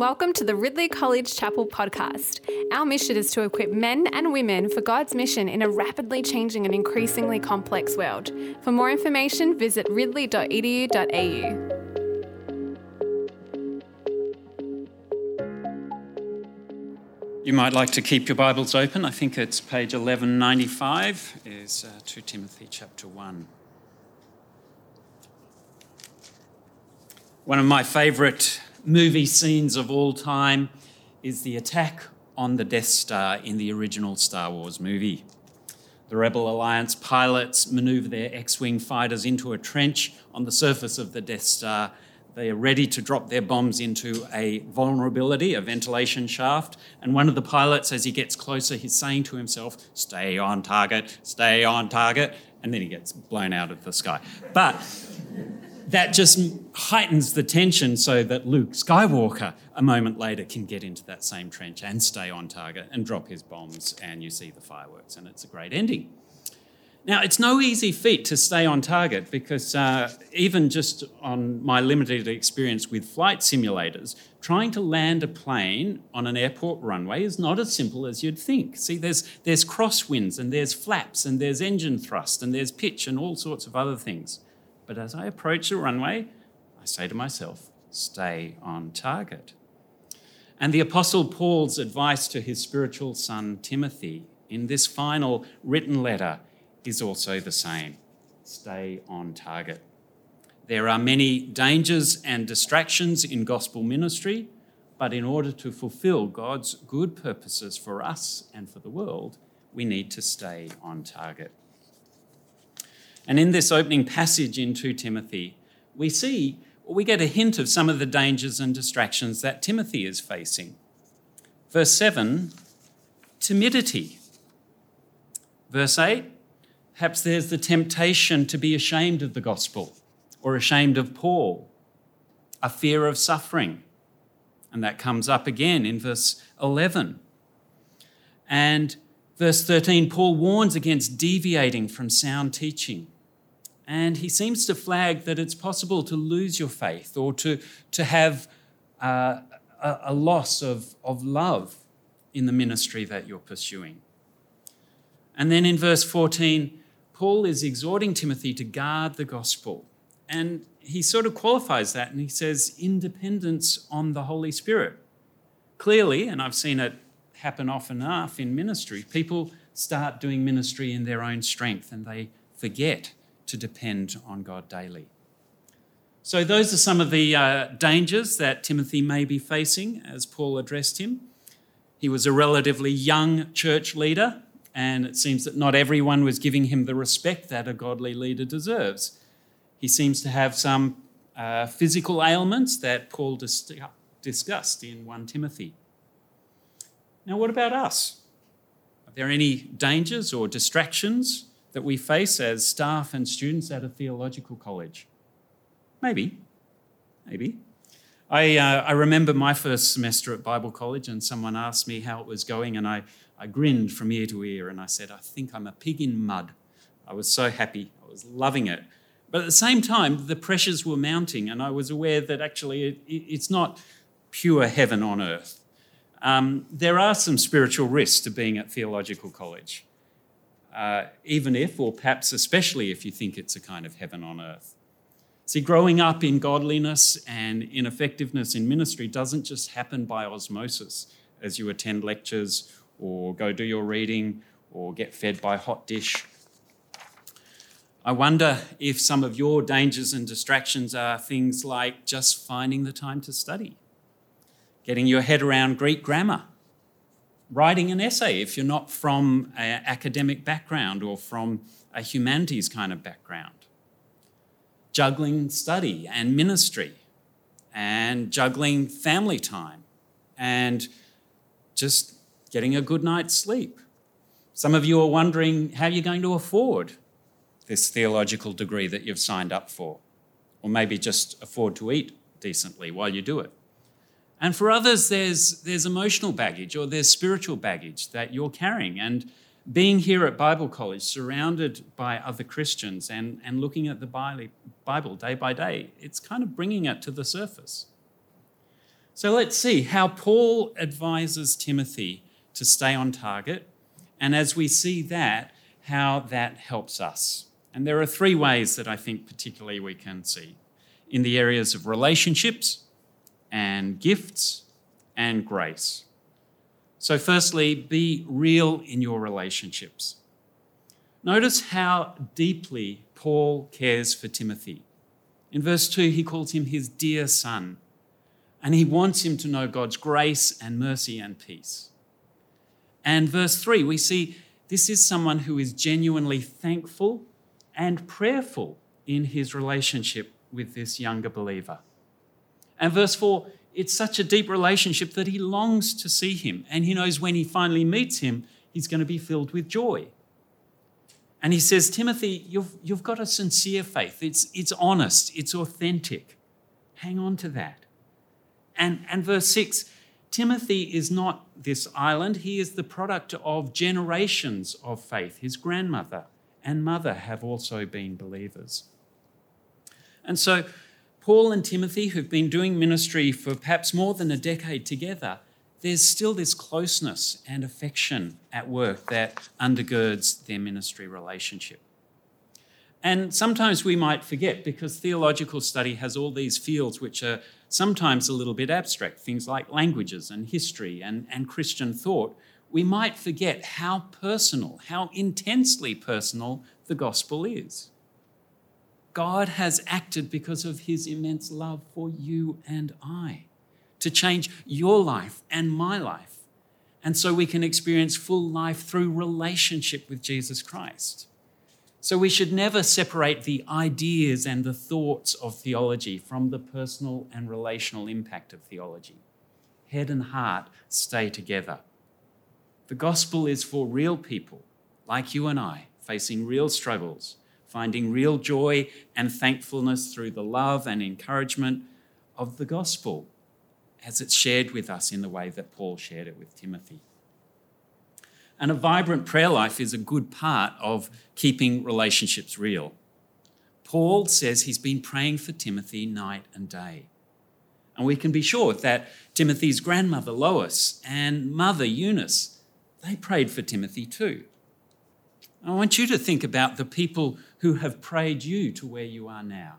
Welcome to the Ridley College Chapel podcast. Our mission is to equip men and women for God's mission in a rapidly changing and increasingly complex world. For more information, visit ridley.edu.au. You might like to keep your Bibles open. I think it's page 1195 is 2 Timothy chapter 1. One of my favourite movie scenes of all time is the attack on the Death Star in the original Star Wars movie. The Rebel Alliance pilots manoeuvre their X-wing fighters into a trench on the surface of the Death Star. They are ready to drop their bombs into a vulnerability, a ventilation shaft, and one of the pilots, as he gets closer, he's saying to himself, stay on target, and then he gets blown out of the sky. But that just heightens the tension so that Luke Skywalker, a moment later, can get into that same trench and stay on target and drop his bombs, and you see the fireworks, and it's a great ending. Now, it's no easy feat to stay on target because even just on my limited experience with flight simulators, trying to land a plane on an airport runway is not as simple as you'd think. See, there's crosswinds and there's flaps and there's engine thrust and there's pitch and all sorts of other things. But as I approach the runway, I say to myself, stay on target. And the Apostle Paul's advice to his spiritual son Timothy in this final written letter is also the same. Stay on target. There are many dangers and distractions in gospel ministry, but in order to fulfil God's good purposes for us and for the world, we need to stay on target. And in this opening passage in 2 Timothy, we get a hint of some of the dangers and distractions that Timothy is facing. Verse 7, timidity. Verse 8, perhaps there's the temptation to be ashamed of the gospel or ashamed of Paul, a fear of suffering. And that comes up again in verse 11. And verse 13, Paul warns against deviating from sound teaching. And he seems to flag that it's possible to lose your faith or to have a loss of love in the ministry that you're pursuing. And then in verse 14, Paul is exhorting Timothy to guard the gospel, and he sort of qualifies that and he says independence on the Holy Spirit. Clearly, and I've seen it happen often enough in ministry, people start doing ministry in their own strength and they forget to depend on God daily. So those are some of the dangers that Timothy may be facing as Paul addressed him. He was a relatively young church leader, and it seems that not everyone was giving him the respect that a godly leader deserves. He seems to have some physical ailments that Paul discussed in 1 Timothy. Now, what about us? Are there any dangers or distractions that we face as staff and students at a theological college? Maybe. I remember my first semester at Bible College and someone asked me how it was going, and I grinned from ear to ear and I said, I think I'm a pig in mud. I was so happy. I was loving it. But at the same time, the pressures were mounting and I was aware that actually it's not pure heaven on earth. There are some spiritual risks to being at theological college, even if, or perhaps especially if you think it's a kind of heaven on earth. See, growing up in godliness and in effectiveness in ministry doesn't just happen by osmosis as you attend lectures or go do your reading or get fed by hot dish. I wonder if some of your dangers and distractions are things like just finding the time to study, getting your head around Greek grammar, writing an essay if you're not from an academic background or from a humanities kind of background. Juggling study and ministry and juggling family time and just getting a good night's sleep. Some of you are wondering how you're going to afford this theological degree that you've signed up for, or maybe just afford to eat decently while you do it. And for others, there's emotional baggage or there's spiritual baggage that you're carrying, and being here at Bible College, surrounded by other Christians and looking at the Bible day by day, it's kind of bringing it to the surface. So let's see how Paul advises Timothy to stay on target, and as we see that, how that helps us. And there are three ways that I think particularly we can see in the areas of relationships and gifts and grace. So firstly, be real in your relationships. Notice how deeply Paul cares for Timothy. In verse 2, he calls him his dear son, and he wants him to know God's grace and mercy and peace. And verse 3, we see this is someone who is genuinely thankful and prayerful in his relationship with this younger believer. And verse 4, it's such a deep relationship that he longs to see him, and he knows when he finally meets him, he's going to be filled with joy. And he says, Timothy, you've got a sincere faith. It's honest. It's authentic. Hang on to that. And verse 6, Timothy is not this island. He is the product of generations of faith. His grandmother and mother have also been believers. And so Paul and Timothy, who've been doing ministry for perhaps more than a decade together, there's still this closeness and affection at work that undergirds their ministry relationship. And sometimes we might forget, because theological study has all these fields which are sometimes a little bit abstract, things like languages and history and Christian thought. We might forget how personal, how intensely personal the gospel is. God has acted because of his immense love for you and I, to change your life and my life. And so we can experience full life through relationship with Jesus Christ. So we should never separate the ideas and the thoughts of theology from the personal and relational impact of theology. Head and heart stay together. The gospel is for real people like you and I, facing real struggles, finding real joy and thankfulness through the love and encouragement of the gospel, as it's shared with us in the way that Paul shared it with Timothy. And a vibrant prayer life is a good part of keeping relationships real. Paul says he's been praying for Timothy night and day. And we can be sure that Timothy's grandmother, Lois, and mother, Eunice, they prayed for Timothy too. I want you to think about the people who have prayed you to where you are now.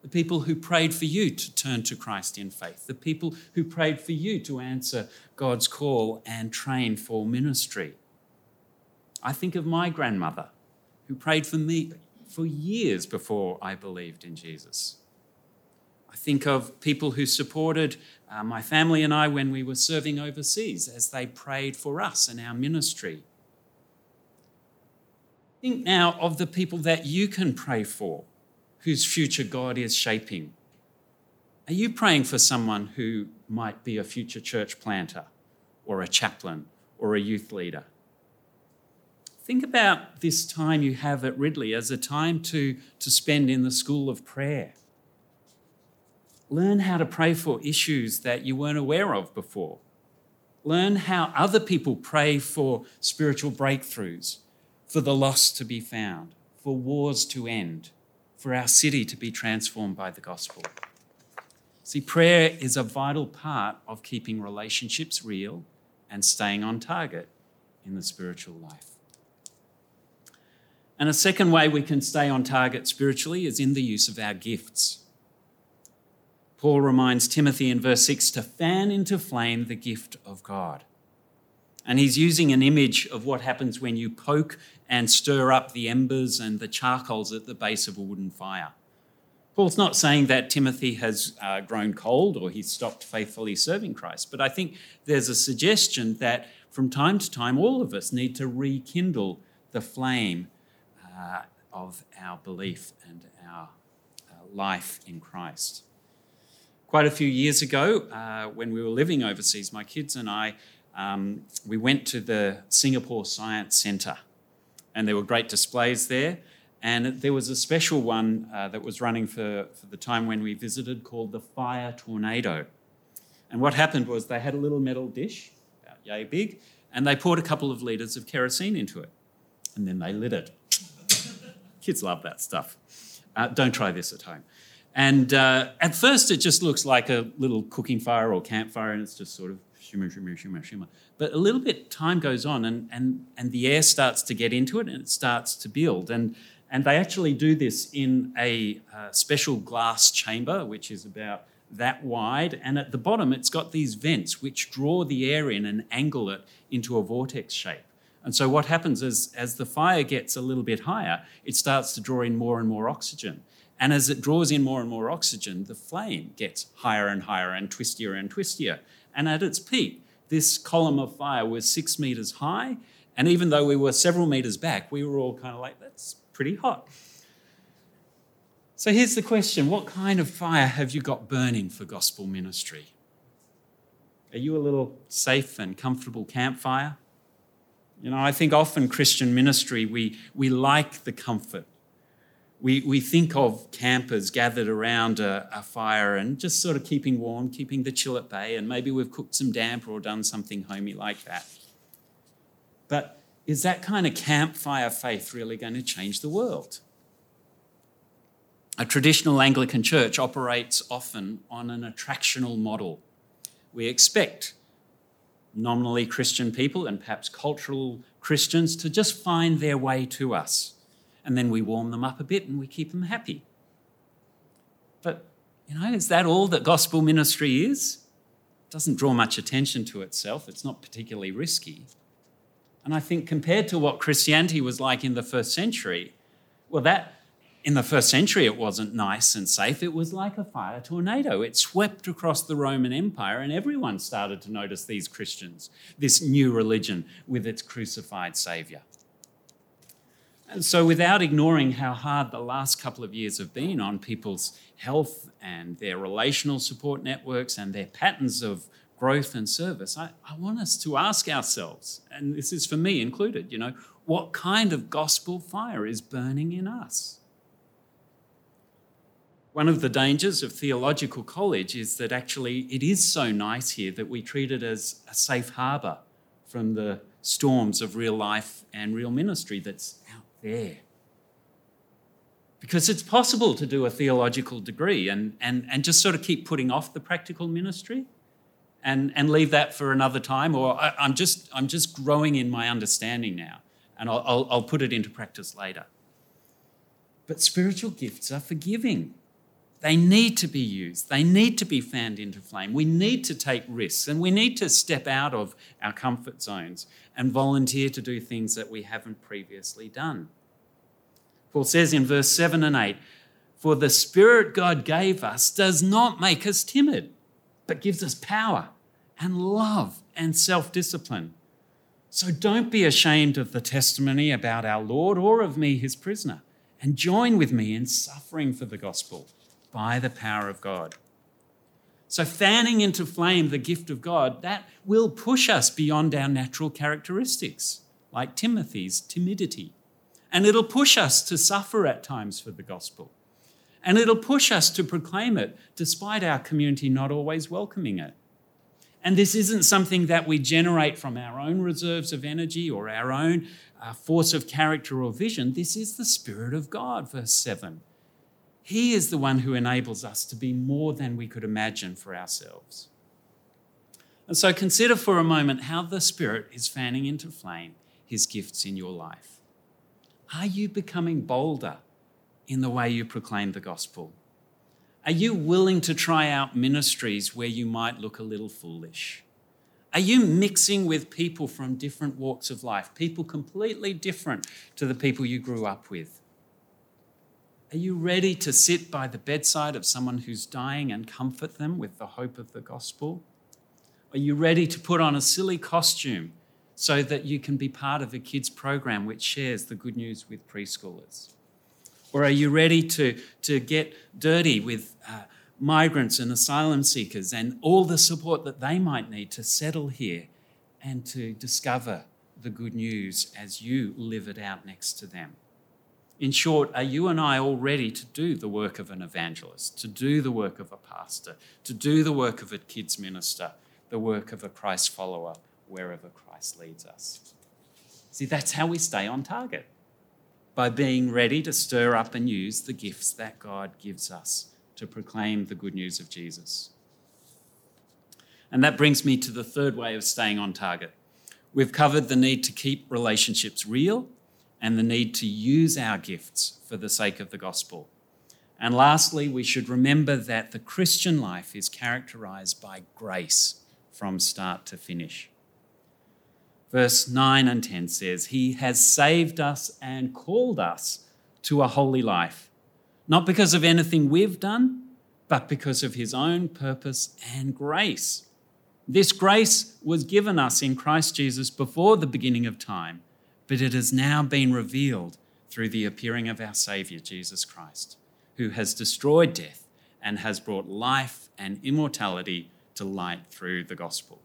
The people who prayed for you to turn to Christ in faith, the people who prayed for you to answer God's call and train for ministry. I think of my grandmother, who prayed for me for years before I believed in Jesus. I think of people who supported my family and I when we were serving overseas, as they prayed for us and our ministry. Think now of the people that you can pray for, whose future God is shaping. Are you praying for someone who might be a future church planter or a chaplain or a youth leader? Think about this time you have at Ridley as a time to spend in the school of prayer. Learn how to pray for issues that you weren't aware of before. Learn how other people pray for spiritual breakthroughs, for the lost to be found, for wars to end, for our city to be transformed by the gospel. See, prayer is a vital part of keeping relationships real and staying on target in the spiritual life. And a second way we can stay on target spiritually is in the use of our gifts. Paul reminds Timothy in verse 6 to fan into flame the gift of God. And he's using an image of what happens when you poke and stir up the embers and the charcoals at the base of a wooden fire. Paul's not saying that Timothy has grown cold or he's stopped faithfully serving Christ, but I think there's a suggestion that from time to time all of us need to rekindle the flame of our belief and our life in Christ. Quite a few years ago, when we were living overseas, my kids and I, we went to the Singapore Science Centre, and there were great displays there. And there was a special one that was running for the time when we visited, called the Fire Tornado. And what happened was they had a little metal dish, about yay big, and they poured a couple of litres of kerosene into it. And then they lit it. Kids love that stuff. Don't try this at home. And at first it just looks like a little cooking fire or campfire, and it's just sort of shimmer, shimmer, shimmer, shimmer. But a little bit time goes on, and the air starts to get into it, and it starts to build. And they actually do this in a special glass chamber, which is about that wide. And at the bottom, it's got these vents which draw the air in and angle it into a vortex shape. And so what happens is, as the fire gets a little bit higher, it starts to draw in more and more oxygen. And as it draws in more and more oxygen, the flame gets higher and higher and twistier and twistier. And at its peak, this column of fire was 6 meters high. And even though we were several meters back, we were all kind of like, that's pretty hot. So here's the question: what kind of fire have you got burning for gospel ministry? Are you a little safe and comfortable campfire? You know, I think often Christian ministry, we like the comfort. We think of campers gathered around a fire and just sort of keeping warm, keeping the chill at bay, and maybe we've cooked some damper or done something homey like that. But is that kind of campfire faith really going to change the world? A traditional Anglican church operates often on an attractional model. We expect nominally Christian people and perhaps cultural Christians to just find their way to us. And then we warm them up a bit and we keep them happy. But, you know, is that all that gospel ministry is? It doesn't draw much attention to itself. It's not particularly risky. And I think compared to what Christianity was like in the first century, well, that in the first century it wasn't nice and safe. It was like a fire tornado. It swept across the Roman Empire, and everyone started to notice these Christians, this new religion with its crucified saviour. And so without ignoring how hard the last couple of years have been on people's health and their relational support networks and their patterns of growth and service, I want us to ask ourselves, and this is for me included, you know, what kind of gospel fire is burning in us? One of the dangers of theological college is that actually it is so nice here that we treat it as a safe harbour from the storms of real life and real ministry that's out there. Because it's possible to do a theological degree and just sort of keep putting off the practical ministry. And leave that for another time, or I'm just growing in my understanding now, and I'll put it into practice later. But spiritual gifts are forgiving. They need to be used. They need to be fanned into flame. We need to take risks, and we need to step out of our comfort zones and volunteer to do things that we haven't previously done. Paul says in verse 7 and 8, "For the Spirit God gave us does not make us timid, but gives us power and love and self-discipline. So don't be ashamed of the testimony about our Lord or of me, his prisoner, and join with me in suffering for the gospel by the power of God." So fanning into flame the gift of God, that will push us beyond our natural characteristics, like Timothy's timidity. And it'll push us to suffer at times for the gospel. And it'll push us to proclaim it, despite our community not always welcoming it. And this isn't something that we generate from our own reserves of energy or our own force of character or vision. This is the Spirit of God, verse 7. He is the one who enables us to be more than we could imagine for ourselves. And so consider for a moment how the Spirit is fanning into flame his gifts in your life. Are you becoming bolder in the way you proclaim the gospel? Are you willing to try out ministries where you might look a little foolish? Are you mixing with people from different walks of life, people completely different to the people you grew up with? Are you ready to sit by the bedside of someone who's dying and comfort them with the hope of the gospel? Are you ready to put on a silly costume so that you can be part of a kids' program which shares the good news with preschoolers? Or are you ready to get dirty with migrants and asylum seekers and all the support that they might need to settle here and to discover the good news as you live it out next to them? In short, are you and I all ready to do the work of an evangelist, to do the work of a pastor, to do the work of a kids minister, the work of a Christ follower, wherever Christ leads us? See, that's how we stay on target, by being ready to stir up and use the gifts that God gives us to proclaim the good news of Jesus. And that brings me to the third way of staying on target. We've covered the need to keep relationships real and the need to use our gifts for the sake of the gospel. And lastly, we should remember that the Christian life is characterised by grace from start to finish. Verse 9 and 10 says, "He has saved us and called us to a holy life, not because of anything we've done, but because of his own purpose and grace. This grace was given us in Christ Jesus before the beginning of time, but it has now been revealed through the appearing of our Saviour, Jesus Christ, who has destroyed death and has brought life and immortality to light through the gospel."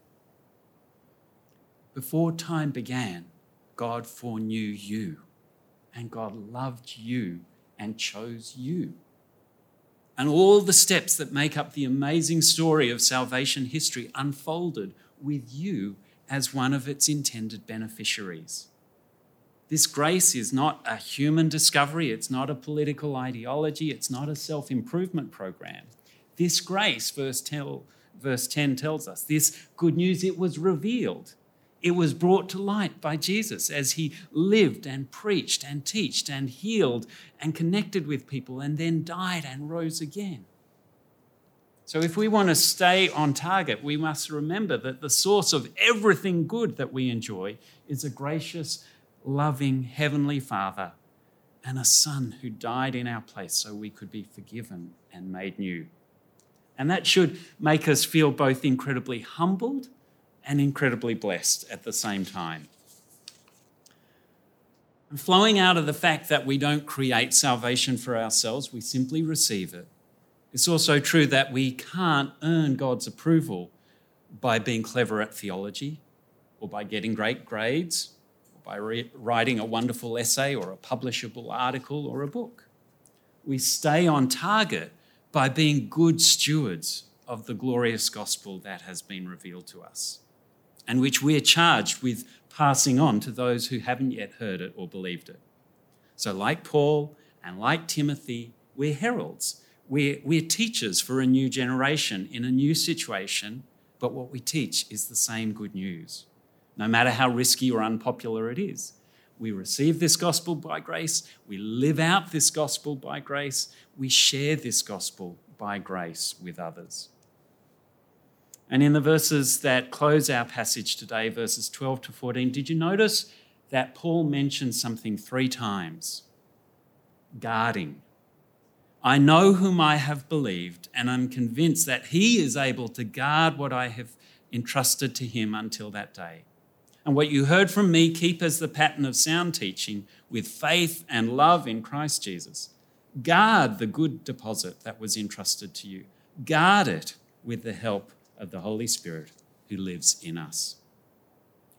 Before time began, God foreknew you, and God loved you and chose you. And all the steps that make up the amazing story of salvation history unfolded with you as one of its intended beneficiaries. This grace is not a human discovery, it's not a political ideology, it's not a self-improvement program. This grace, verse 10 tells us, this good news, it was revealed. It was brought to light by Jesus as he lived and preached and taught and healed and connected with people and then died and rose again. So if we want to stay on target, we must remember that the source of everything good that we enjoy is a gracious, loving Heavenly Father and a Son who died in our place so we could be forgiven and made new. And that should make us feel both incredibly humbled and incredibly blessed at the same time. And flowing out of the fact that we don't create salvation for ourselves, we simply receive it. It's also true that we can't earn God's approval by being clever at theology or by getting great grades or by writing a wonderful essay or a publishable article or a book. We stay on target by being good stewards of the glorious gospel that has been revealed to us, and which we are charged with passing on to those who haven't yet heard it or believed it. So like Paul and like Timothy, we're heralds. We're teachers for a new generation in a new situation, but what we teach is the same good news, no matter how risky or unpopular it is. We receive this gospel by grace. We live out this gospel by grace. We share this gospel by grace with others. And in the verses that close our passage today, verses 12 to 14, did you notice that Paul mentions something three times? Guarding. I know whom I have believed, and I'm convinced that he is able to guard what I have entrusted to him until that day. And what you heard from me, keep as the pattern of sound teaching with faith and love in Christ Jesus. Guard the good deposit that was entrusted to you. Guard it with the help of the Holy Spirit who lives in us.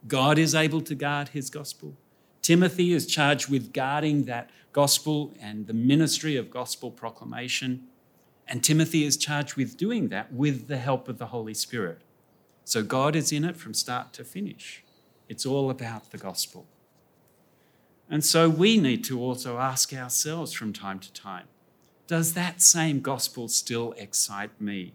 God is able to guard his gospel. Timothy is charged with guarding that gospel and the ministry of gospel proclamation. And Timothy is charged with doing that with the help of the Holy Spirit. So God is in it from start to finish. It's all about the gospel. And so we need to also ask ourselves from time to time, does that same gospel still excite me?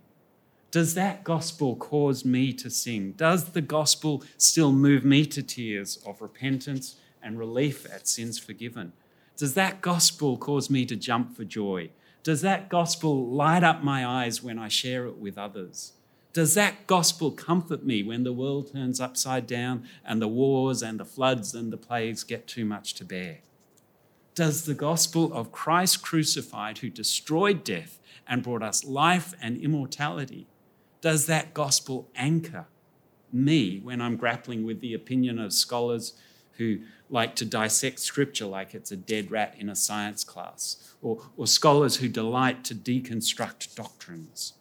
Does that gospel cause me to sing? Does the gospel still move me to tears of repentance and relief at sins forgiven? Does that gospel cause me to jump for joy? Does that gospel light up my eyes when I share it with others? Does that gospel comfort me when the world turns upside down and the wars and the floods and the plagues get too much to bear? Does the gospel of Christ crucified, who destroyed death and brought us life and immortality, does that gospel anchor me when I'm grappling with the opinion of scholars who like to dissect scripture like it's a dead rat in a science class, or scholars who delight to deconstruct doctrines?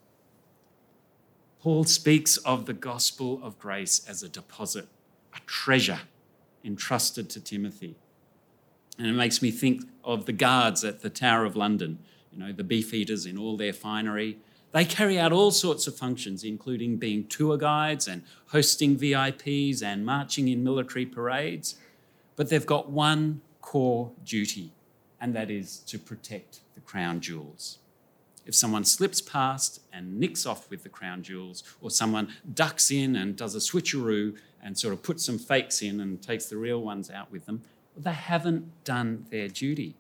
Paul speaks of the gospel of grace as a deposit, a treasure entrusted to Timothy. And it makes me think of the guards at the Tower of London, the beefeaters in all their finery. They carry out all sorts of functions, including being tour guides and hosting VIPs and marching in military parades. But they've got one core duty, and that is to protect the crown jewels. if someone slips past and nicks off with the crown jewels, or someone ducks in and does a switcheroo and sort of puts some fakes in and takes the real ones out with them, well, they haven't done their duty.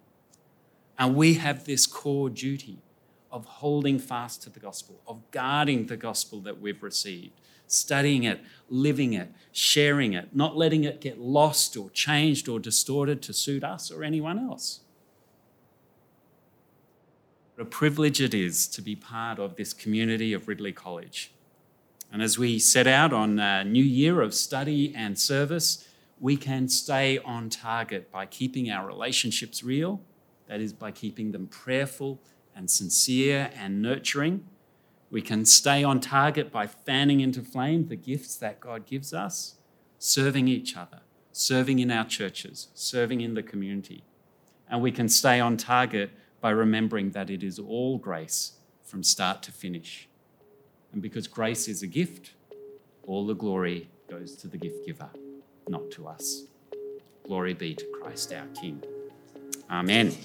And we have this core duty of holding fast to the gospel, of guarding the gospel that we've received, studying it, living it, sharing it, not letting it get lost or changed or distorted to suit us or anyone else. What a privilege it is to be part of this community of Ridley College. And as we set out on a new year of study and service, we can stay on target by keeping our relationships real, that is, by keeping them prayerful and sincere and nurturing. We can stay on target by fanning into flame the gifts that God gives us, serving each other, serving in our churches, serving in the community. And we can stay on target by remembering that it is all grace from start to finish. And because grace is a gift, all the glory goes to the gift giver, not to us. Glory be to Christ our King. Amen.